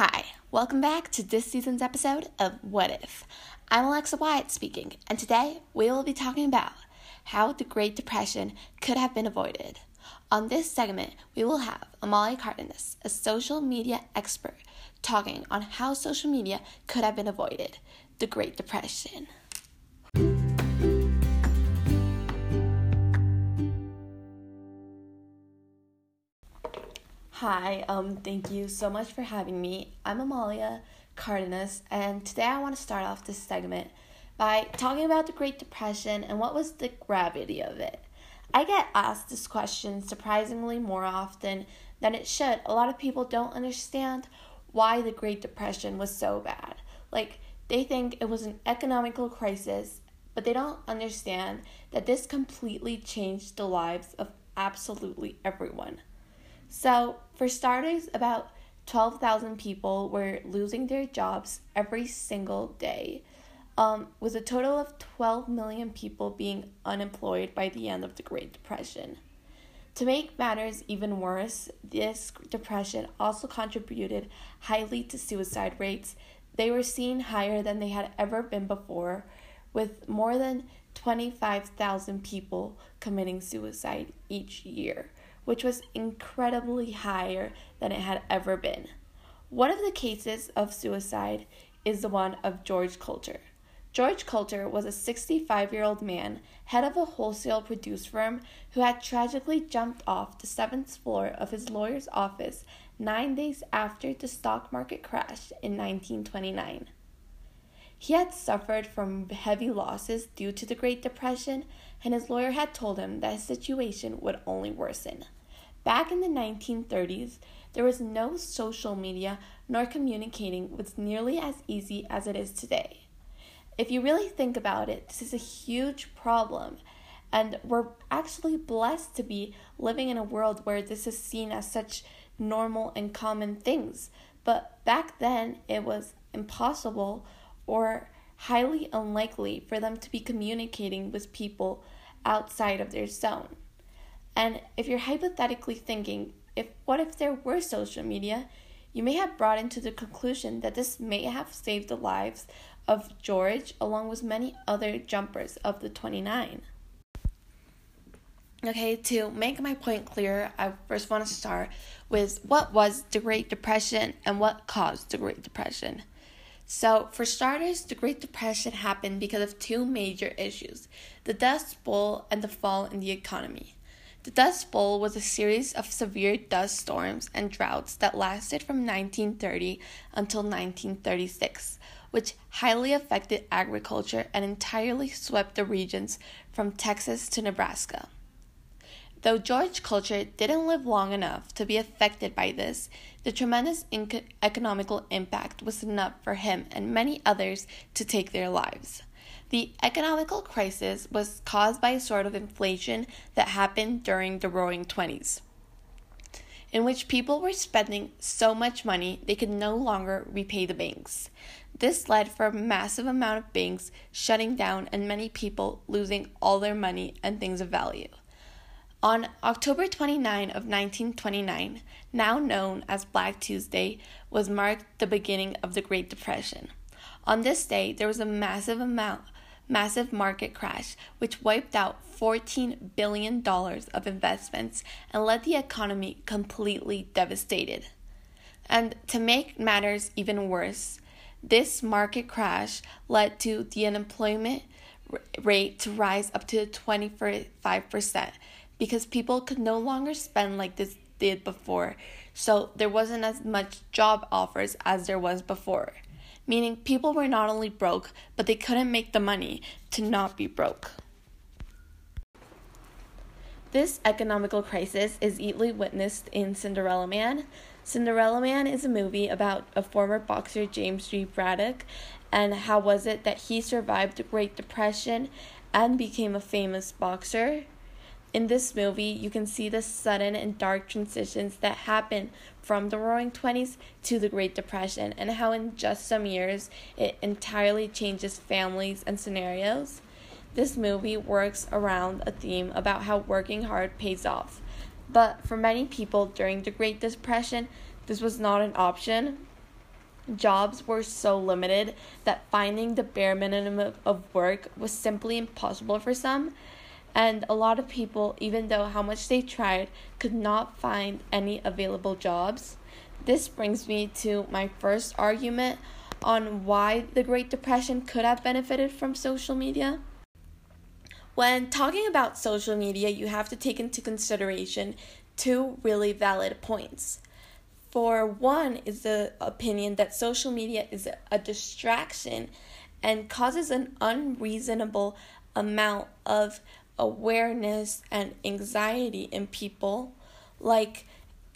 Hi, welcome back to this season's episode of What If. I'm Alexa Wyatt speaking, and today we will be talking about how the Great Depression could have been avoided. On this segment, we will have Amalia Cardenas, a social media expert, talking on how social media could have been avoided, the Great Depression. Hi, thank you so much for having me. I'm Amalia Cardenas, and today I want to start off this segment by talking about the Great Depression and what was the gravity of it. I get asked this question surprisingly more often than it should. A lot of people don't understand why the Great Depression was so bad. Like, they think it was an economical crisis, but they don't understand that this completely changed the lives of absolutely everyone. So, for starters, about 12,000 people were losing their jobs every single day, with a total of 12 million people being unemployed by the end of the Great Depression. To make matters even worse, this depression also contributed highly to suicide rates. They were seen higher than they had ever been before, with more than 25,000 people committing suicide each year, which was incredibly higher than it had ever been. One of the cases of suicide is the one of George Coulter. George Coulter was a 65-year-old man, head of a wholesale produce firm, who had tragically jumped off the 7th floor of his lawyer's office 9 days after the stock market crashed in 1929. He had suffered from heavy losses due to the Great Depression, and his lawyer had told him that his situation would only worsen. Back in the 1930s, there was no social media, nor communicating was nearly as easy as it is today. If you really think about it, this is a huge problem, and we're actually blessed to be living in a world where this is seen as such normal and common things. But back then, it was impossible or highly unlikely for them to be communicating with people outside of their zone. And if you're hypothetically thinking, what if there were social media, you may have brought into the conclusion that this may have saved the lives of George along with many other jumpers of the 29. Okay, to make my point clear, I first want to start with what was the Great Depression and what caused the Great Depression. So, for starters, the Great Depression happened because of two major issues, the Dust Bowl and the fall in the economy. The Dust Bowl was a series of severe dust storms and droughts that lasted from 1930 until 1936, which highly affected agriculture and entirely swept the regions from Texas to Nebraska. Though George Coulter didn't live long enough to be affected by this, the tremendous economical impact was enough for him and many others to take their lives. The economical crisis was caused by a sort of inflation that happened during the Roaring Twenties, in which people were spending so much money they could no longer repay the banks. This led for a massive amount of banks shutting down and many people losing all their money and things of value. On October 29 of 1929, now known as Black Tuesday, was marked the beginning of the Great Depression. On this day, there was a massive market crash, which wiped out $14 billion of investments and led the economy completely devastated. And to make matters even worse, this market crash led to the unemployment rate to rise up to 25%. Because people could no longer spend like this did before, so there wasn't as much job offers as there was before. Meaning people were not only broke, but they couldn't make the money to not be broke. This economical crisis is easily witnessed in Cinderella Man. Cinderella Man is a movie about a former boxer, James J. Braddock, and how was it that he survived the Great Depression and became a famous boxer. In this movie, you can see the sudden and dark transitions that happen from the Roaring Twenties to the Great Depression, and how in just some years, it entirely changes families and scenarios. This movie works around a theme about how working hard pays off. But for many people during the Great Depression, this was not an option. jobs were so limited that finding the bare minimum of work was simply impossible for some, and a lot of people, even though how much they tried, could not find any available jobs. This brings me to my first argument on why the Great Depression could have benefited from social media. When talking about social media, you have to take into consideration two really valid points. For one is the opinion that social media is a distraction and causes an unreasonable amount of awareness and anxiety in people, like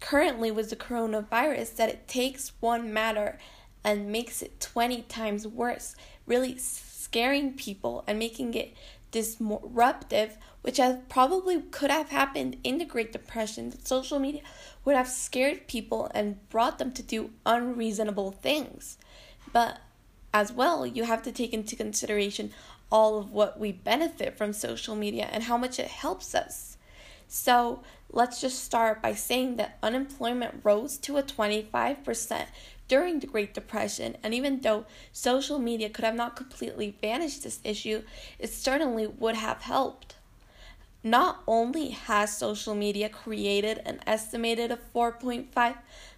currently with the coronavirus, that it takes one matter and makes it 20 times worse, really scaring people and making it disruptive, which probably could have happened in the Great Depression. That social media would have scared people and brought them to do unreasonable things. But as well, you have to take into consideration all of what we benefit from social media and how much it helps us. So let's just start by saying that unemployment rose to a 25% during the Great Depression, and even though social media could have not completely vanished this issue, it certainly would have helped. Not only has social media created an estimated of 4.5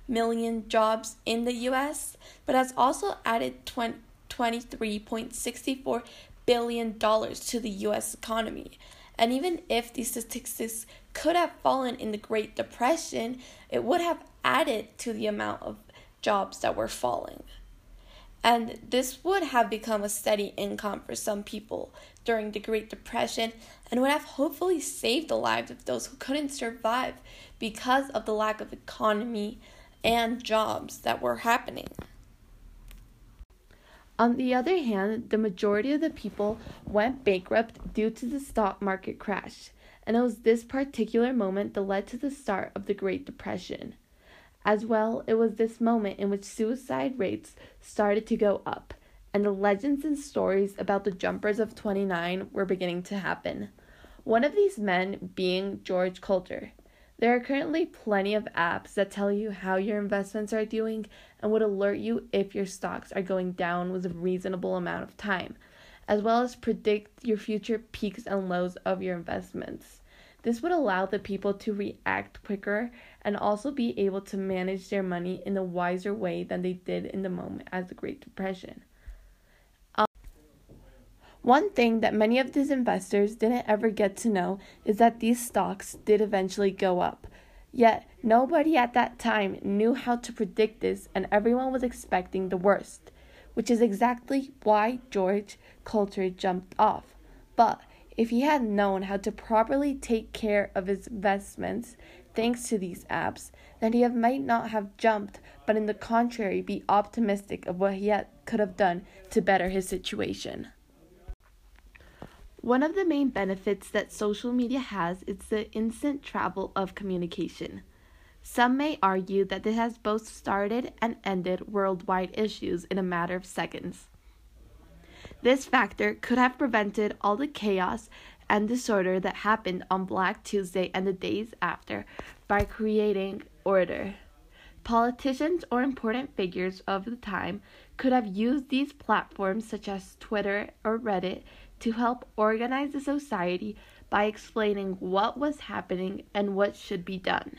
million jobs in the U.S., but has also added $23.64 billion to the U.S. economy. And even if these statistics could have fallen in the Great Depression, it would have added to the amount of jobs that were falling. And this would have become a steady income for some people during the Great Depression and would have hopefully saved the lives of those who couldn't survive because of the lack of economy and jobs that were happening. On the other hand, the majority of the people went bankrupt due to the stock market crash, and it was this particular moment that led to the start of the Great Depression. As well, it was this moment in which suicide rates started to go up, and the legends and stories about the jumpers of 29 were beginning to happen. One of these men being George Coulter. There are currently plenty of apps that tell you how your investments are doing and would alert you if your stocks are going down with a reasonable amount of time, as well as predict your future peaks and lows of your investments. This would allow the people to react quicker and also be able to manage their money in a wiser way than they did in the moment as the Great Depression. One thing that many of these investors didn't ever get to know is that these stocks did eventually go up. Yet, nobody at that time knew how to predict this, and everyone was expecting the worst, which is exactly why George Coulter jumped off. But if he had known how to properly take care of his investments, thanks to these apps, then he might not have jumped, but in the contrary, be optimistic of what he could have done to better his situation. One of the main benefits that social media has is the instant travel of communication. Some may argue that this has both started and ended worldwide issues in a matter of seconds. This factor could have prevented all the chaos and disorder that happened on Black Tuesday and the days after by creating order. Politicians or important figures of the time could have used these platforms such as Twitter or Reddit to help organize the society by explaining what was happening and what should be done.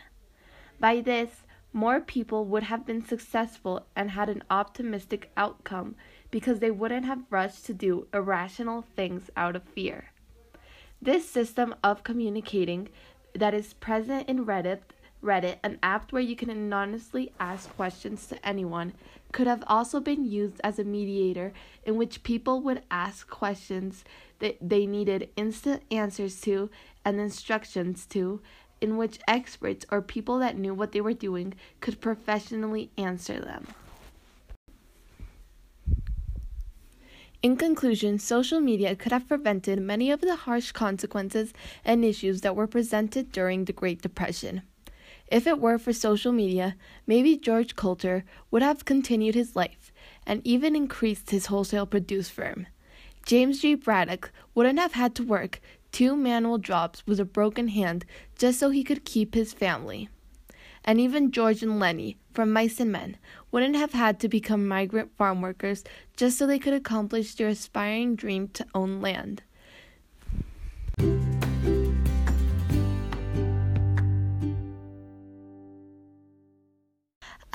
By this, more people would have been successful and had an optimistic outcome because they wouldn't have rushed to do irrational things out of fear. This system of communicating that is present in Reddit, an app where you can anonymously ask questions to anyone, could have also been used as a mediator in which people would ask questions that they needed instant answers to and instructions to, in which experts or people that knew what they were doing could professionally answer them. In conclusion, social media could have prevented many of the harsh consequences and issues that were presented during the Great Depression. If it were for social media, maybe George Coulter would have continued his life and even increased his wholesale produce firm. James J. Braddock wouldn't have had to work 2 manual jobs with a broken hand just so he could keep his family. and even George and Lenny from Mice and Men wouldn't have had to become migrant farm workers just so they could accomplish their aspiring dream to own land.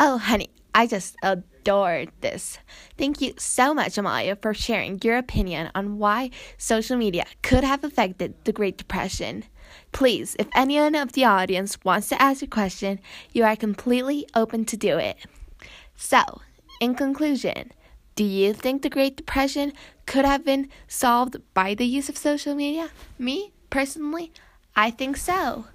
Oh, honey, I just adored this. Thank you so much, Amalia, for sharing your opinion on why social media could have affected the Great Depression. Please, if anyone of the audience wants to ask a question, you are completely open to do it. So, in conclusion, do you think the Great Depression could have been solved by the use of social media? Me, personally, I think so.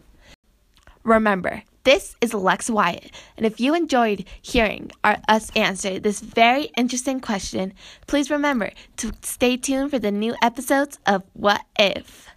Remember, this is Lex Wyatt, and if you enjoyed hearing us answer this very interesting question, please remember to stay tuned for the new episodes of What If?